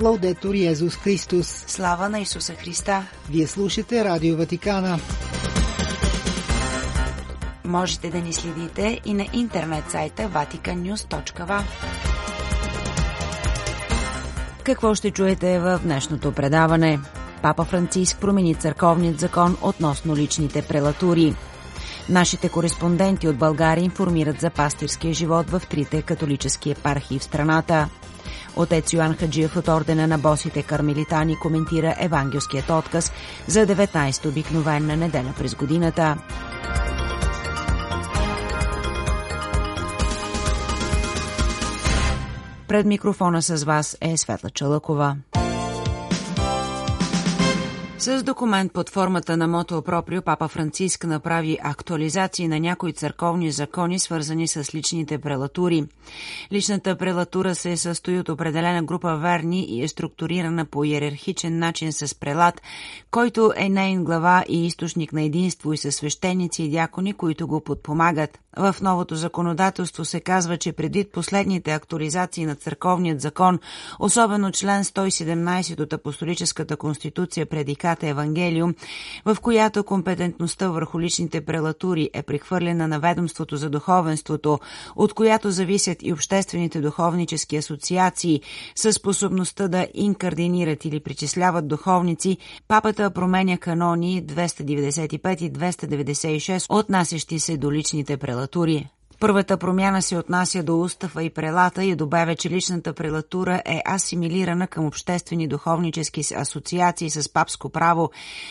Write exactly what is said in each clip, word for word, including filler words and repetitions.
Лаудетур Йезус Христос. Слава на Исуса Христа. Вие слушате Радио Ватикана. Можете да ни следите и на интернет сайта vatican news dot v a. Какво ще чуете в днешното предаване? Папа Франциск промени църковният закон относно личните прелатури. Нашите кореспонденти от България информират за пастирския живот в трите католически епархии в страната. Отец Йоан Хаджиев от ордена на босите кармелитани коментира евангелският отказ за деветнадесета обикновена неделя през годината. Пред микрофона с вас е Светла Челъкова. С документ под формата на мото проприо Папа Франциск направи актуализации на някои църковни закони, свързани с личните прелатури. Личната прелатура се състои от определена група верни и е структурирана по иерархичен начин с прелат, който е нейн глава и източник на единство, и със свещеници и дякони, които го подпомагат. В новото законодателство се казва, че предвид последните актуализации на църковният закон, особено член сто и седемнадесет от Апостолическата конституция предиката Евангелиум, в която компетентността върху личните прелатури е прехвърлена на ведомството за духовенството, от която зависят и обществените духовнически асоциации, със способността да инкардинират или причисляват духовници, папата променя канони двеста деветдесет и пет и двеста деветдесет и шест, отнасящи се до личните прелатури. Първата промяна се отнася до устава и прелата и добавя, че личната прелатура е асимилирана към обществени духовнически асоциации с папско право,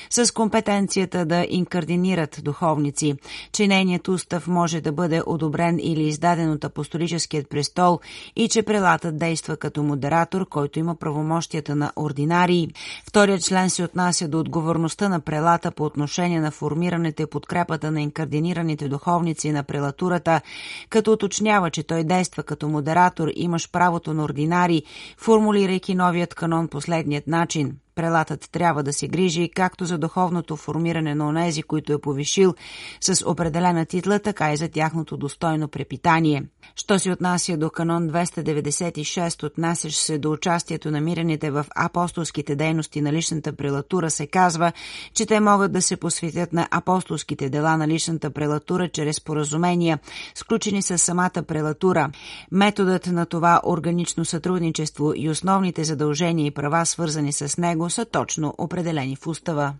с компетенцията да инкардинират духовници, че нейният устав може да бъде одобрен или издаден от апостолическият престол и че прелатът действа като модератор, който има правомощията на ординарии. Вторият член се отнася до отговорността на прелата по отношение на формирането и подкрепата на инкардинираните духовници на прелатурата, като уточнява, че той действа като модератор, имаш правото на ординари, формулирайки новият канон последният начин. Прелатът трябва да се грижи както за духовното формиране на онези, които е повишил с определена титла, така и за тяхното достойно препитание. Що се отнася до канон двеста деветдесет и шест, отнасящ се до участието на мирените в апостолските дейности на личната прелатура, се казва, че те могат да се посветят на апостолските дела на личната прелатура чрез споразумения, сключени с самата прелатура. Методът на това органично сътрудничество и основните задължения и права, свързани с него, са точно определени в устава.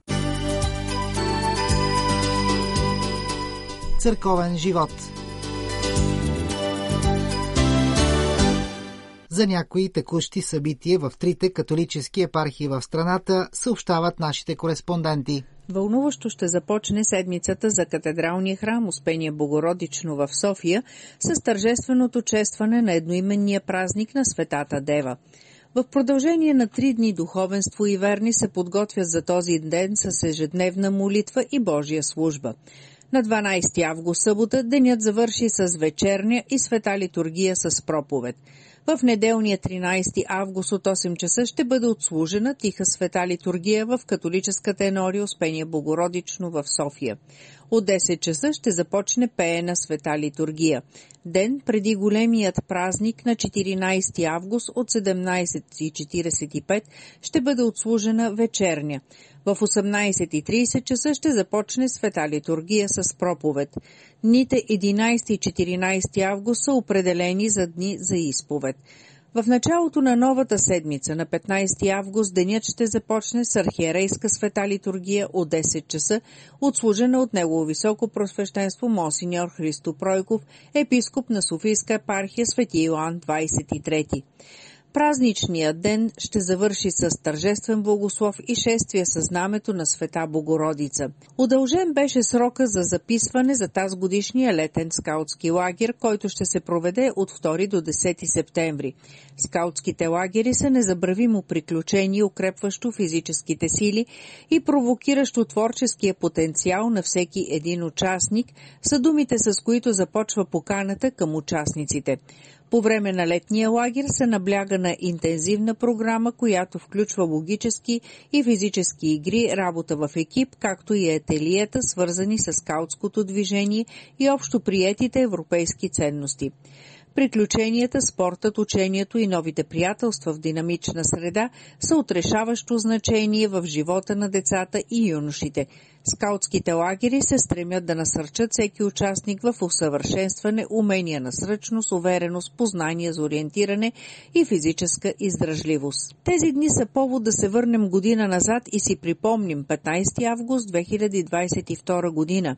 Църковен живот. За някои текущи събития в трите католически епархии в страната съобщават нашите кореспонденти. Вълнуващо ще започне седмицата за катедралния храм Успение Богородично в София с тържественото честване на едноименния празник на Светата Дева. В продължение на три дни духовенство и верни се подготвят за този ден с ежедневна молитва и Божия служба. На дванадесети август, събота, денят завърши с вечерня и света литургия с проповед. В неделния тринадесети август от осем часа ще бъде отслужена тиха света литургия в католическата енория Успение Богородично в София. От десет часа ще започне пеена света литургия. Ден преди големият празник на четиринадесети август от седемнадесет и четиридесет и пет ще бъде отслужена вечерня. В осемнадесет и тридесет часа ще започне света литургия с проповед. Дните единадесети и четиринадесети август са определени за дни за изповед. В началото на новата седмица, на петнадесети август, денят ще започне с архиерейска света литургия от десет часа, отслужена от негово високо просвещенство Монсеньор Христо Пройков, епископ на Софийска епархия Свети Йоан двадесет и трети. Празничният ден ще завърши с тържествен благослов и шествие със знамето на Света Богородица. Удължен беше срока за записване за тази годишния летен скаутски лагер, който ще се проведе от втори до десети септември. Скаутските лагери са незабравимо приключение, укрепващо физическите сили и провокиращо творческия потенциал на всеки един участник, са думите, с които започва поканата към участниците. По време на летния лагер се набляга на интензивна програма, която включва логически и физически игри, работа в екип, както и ателиета, свързани с скаутското движение и общоприетите европейски ценности. Приключенията, спортът, учението и новите приятелства в динамична среда са от решаващо значение в живота на децата и юношите. Скаутските лагери се стремят да насърчат всеки участник в усъвършенстване, умения на сръчност, увереност, познание за ориентиране и физическа издръжливост. Тези дни са повод да се върнем година назад и си припомним петнайсети август две хиляди двайсет и втора година.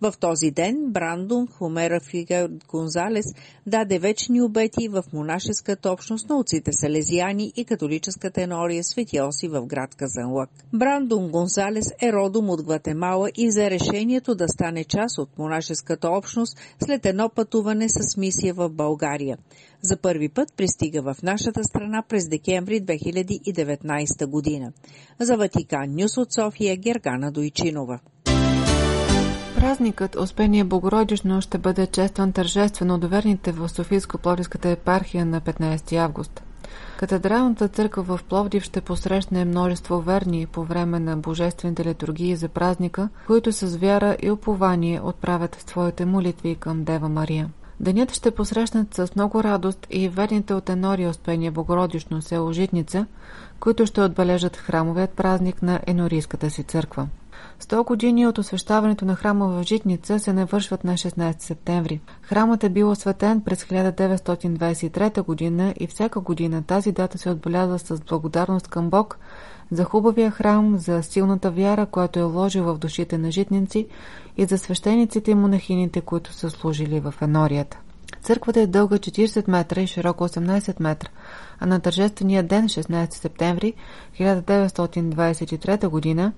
В този ден Брандон Хумеро Фигероа Гонзалес даде вечни обети в монашеската общност на отците Салезиани и католическата енория Свети Оси в град Казанлък. Брандон Гонзалес е родом от Гватемала и взе решението да стане част от монашеската общност след едно пътуване с мисия в България. За първи път пристига в нашата страна през декември две хиляди и деветнайсета година. За Ватикан Нюс от София, Гергана Дойчинова. Празникът Успение Богородично ще бъде честван тържествено от верните в Софийско-Пловдивската епархия на петнайсети август. Катедралната църква в Пловдив ще посрещне множество верни по време на божествените литургии за празника, които с вяра и упование отправят своите молитви към Дева Мария. Денят ще посрещнат с много радост и верните от Енория Успение Богородично село Житница, които ще отбележат храмовият празник на енорийската си църква. Сто години от освещаването на храма в Житница се навършват на шестнайсети септември. Храмът е бил осветен през хиляда деветстотин двайсет и трета година и всяка година тази дата се отбелязва с благодарност към Бог за хубавия храм, за силната вяра, която е вложил в душите на житници и за свещениците и монахините, които са служили в енорията. Църквата е дълга четирийсет метра и широка осемнайсет метра, а на тържествения ден, шестнайсети септември хиляда деветстотин двайсет и трета година,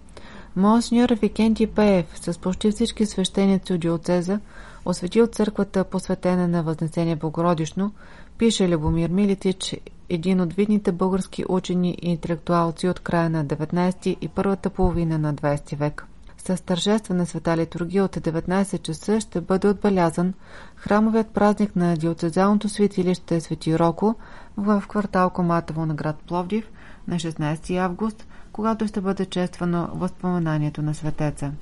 Монсеньор Викенти Пеев с почти всички свещеници от диоцеза осветил църквата, посветена на Възнесение Богородично, пише Любомир Милитич, един от видните български учени и интелектуалци от края на деветнайсети и първата половина на двайсети век. С тържествена света литургия от деветнайсет часа ще бъде отбелязан храмовият празник на диоцезалното светилище Свети Роко в квартал Коматово на град Пловдив на шестнайсети август, когато ще бъде чествано възпоменанието на светеца.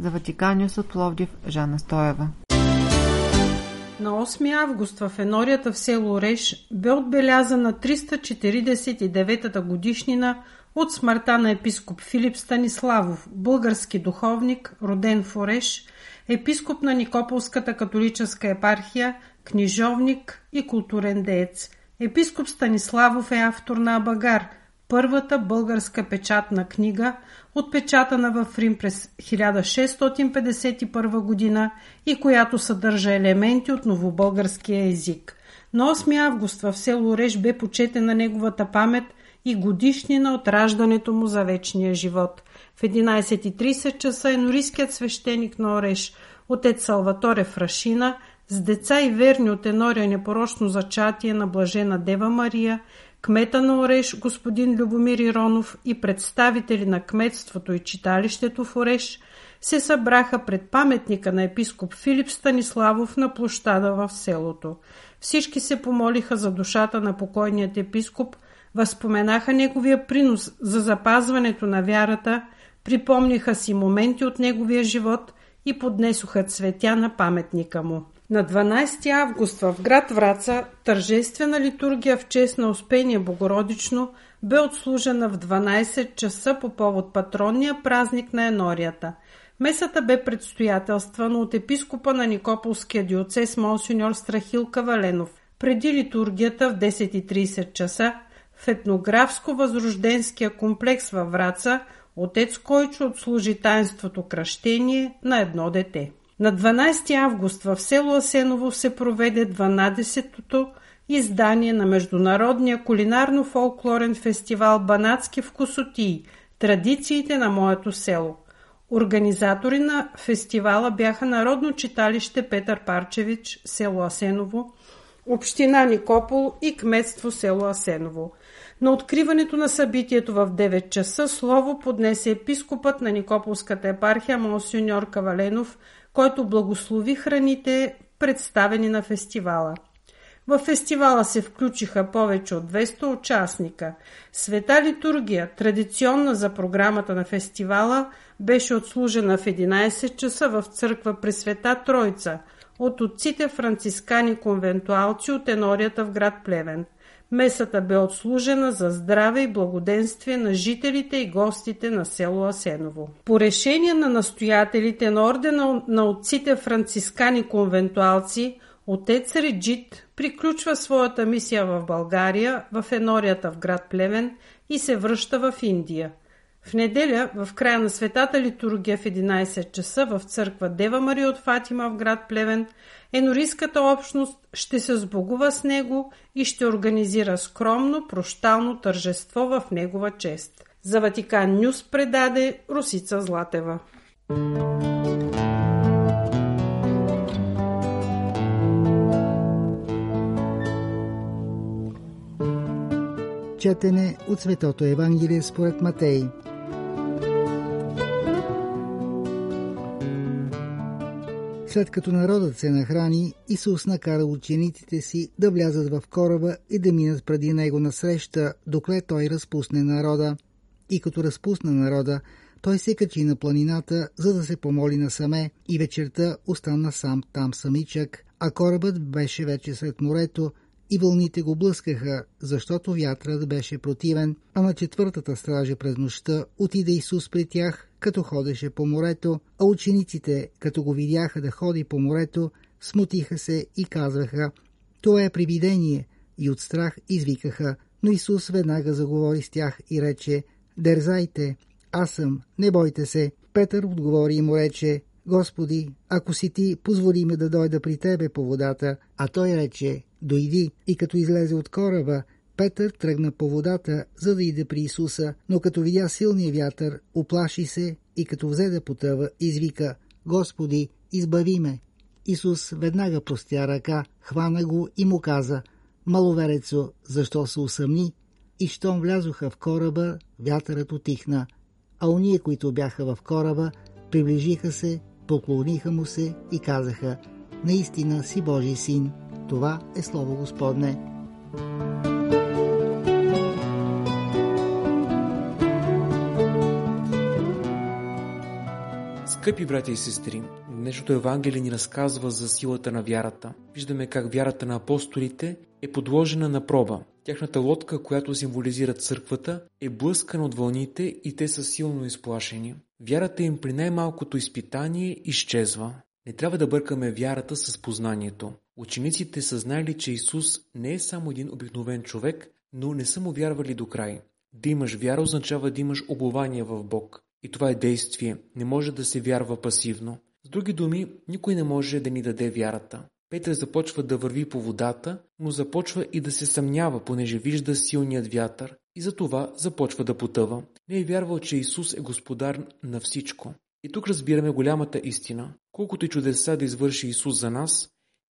За Ватикан Нюс от Пловдив, Жана Стоева. На осми август в енорията в село Ореш бе отбелязана триста четирийсет и девета годишнина от смъртта на епископ Филип Станиславов, български духовник, роден в Ореш, епископ на Никополската католическа епархия, книжовник и културен деец. Епископ Станиславов е автор на Абагар, първата българска печатна книга, отпечатана в Рим през хиляда шестстотин петдесет и първа година и която съдържа елементи от новобългарския език. На осми август в село Ореш бе почетена неговата памет и годишнина от раждането му за вечния живот. В единайсет и трийсет часа енорийският свещеник на Ореш, отец Салваторе Фрашина, с деца и верни от енория непорочно зачатие на Блажена Дева Мария, кмета на Ореш господин Любомир Иронов и представители на кметството и читалището в Ореш се събраха пред паметника на епископ Филип Станиславов на площада в селото. Всички се помолиха за душата на покойният епископ, възпоменаха неговия принос за запазването на вярата, припомниха си моменти от неговия живот и поднесоха цветя на паметника му. На дванайсети август в град Враца тържествена литургия в чест на Успение Богородично бе отслужена в дванайсет часа по повод патронния празник на енорията. Месата бе предстоятелствана от епископа на Никополския диоцес Монсеньор Страхил Каваленов. Преди литургията в десет и трийсет часа в етнографско-възрожденския комплекс във Враца отец Койчо отслужи таинството кръщение на едно дете. На дванайсети август в село Асеново се проведе дванадесетото издание на Международния кулинарно-фолклорен фестивал «Банатски вкусотии – традициите на моето село». Организатори на фестивала бяха Народно читалище Петър Парчевич, село Асеново, община Никопол и кметство село Асеново. На откриването на събитието в девет часа слово поднесе епископът на Никополската епархия Монсеньор Каваленов, който благослови храните, представени на фестивала. Във фестивала се включиха повече от двеста участника. Света литургия, традиционна за програмата на фестивала, беше отслужена в единайсет часа в църква Пресвета Тройца, от отците францискани-конвентуалци от енорията в град Плевен. Месата бе отслужена за здраве и благоденствие на жителите и гостите на село Асеново. По решение на настоятелите на ордена на отците францискани-конвентуалци, отец Реджит приключва своята мисия в България, в енорията в град Плевен и се връща в Индия. В неделя, в края на светата литургия в единайсет часа в църква Дева Мария от Фатима в град Плевен, енорийската общност ще се сбогува с него и ще организира скромно прощално тържество в негова чест. За Ватикан Нюс предаде Русица Златева. Четене от Светото Евангелие според Матей. След като народът се нахрани, Исус накара учениците си да влязат в кораба и да минат преди него насреща, докле той разпусне народа. И като разпусна народа, той се качи на планината, за да се помоли насаме, и вечерта остана сам там самичък, а корабът беше вече сред морето, и вълните го блъскаха, защото вятърът беше противен, а на четвъртата стража през нощта отиде Исус при тях, като ходеше по морето, а учениците, като го видяха да ходи по морето, смутиха се и казваха: „Това е привидение“, и от страх извикаха, но Исус веднага заговори с тях и рече: „Дерзайте, аз съм, не бойте се“. Петър отговори и му рече: „Господи, ако си ти, позволи ме да дойда при тебе по водата“, а той рече: „Дойди“, и като излезе от кораба, Петър тръгна по водата, за да иде при Исуса, но като видя силния вятър, оплаши се и като взе да потъва, извика: „Господи, избави ме“. Исус веднага простя ръка, хвана го и му каза: „Маловерецо, защо се усъмни?“ И щом влязоха в кораба, вятърът отихна, а ония, които бяха в кораба, приближиха се, поклониха му се и казаха: „Наистина си Божий син“. Това е слово Господне. Скъпи братя и сестри, днешното Евангелие ни разказва за силата на вярата. Виждаме как вярата на апостолите е подложена на проба. Тяхната лодка, която символизира църквата, е блъскана от вълните и те са силно изплашени. Вярата им при най-малкото изпитание изчезва. Не трябва да бъркаме вярата с познанието. Учениците са знаели, че Исус не е само един обикновен човек, но не са му вярвали до край. Да имаш вяра означава да имаш упование в Бог. И това е действие, не може да се вярва пасивно. С други думи, никой не може да ни даде вярата. Петър започва да върви по водата, но започва и да се съмнява, понеже вижда силният вятър, и затова започва да потъва. Не е вярвал, че Исус е господар на всичко. И тук разбираме голямата истина. Колкото и чудеса да извърши Исус за нас,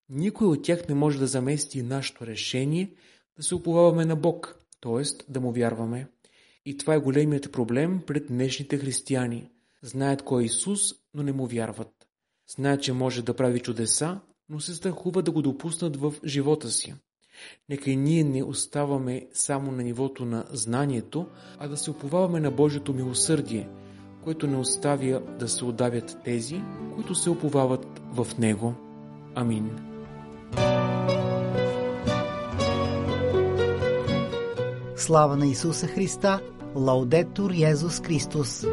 никой от тях не може да замести нашето решение да се уповаваме на Бог, т.е. да му вярваме. И това е големият проблем пред днешните християни. Знаят кой е Исус, но не му вярват. Знаят, че може да прави чудеса, но се страхува да го допуснат в живота си. Нека и ние не оставаме само на нивото на знанието, а да се уповаваме на Божието милосърдие, което не оставя да се удавят тези, които се уповават в Него. Амин. Слава на Исуса Христа! Лаудетур Йезус Христос!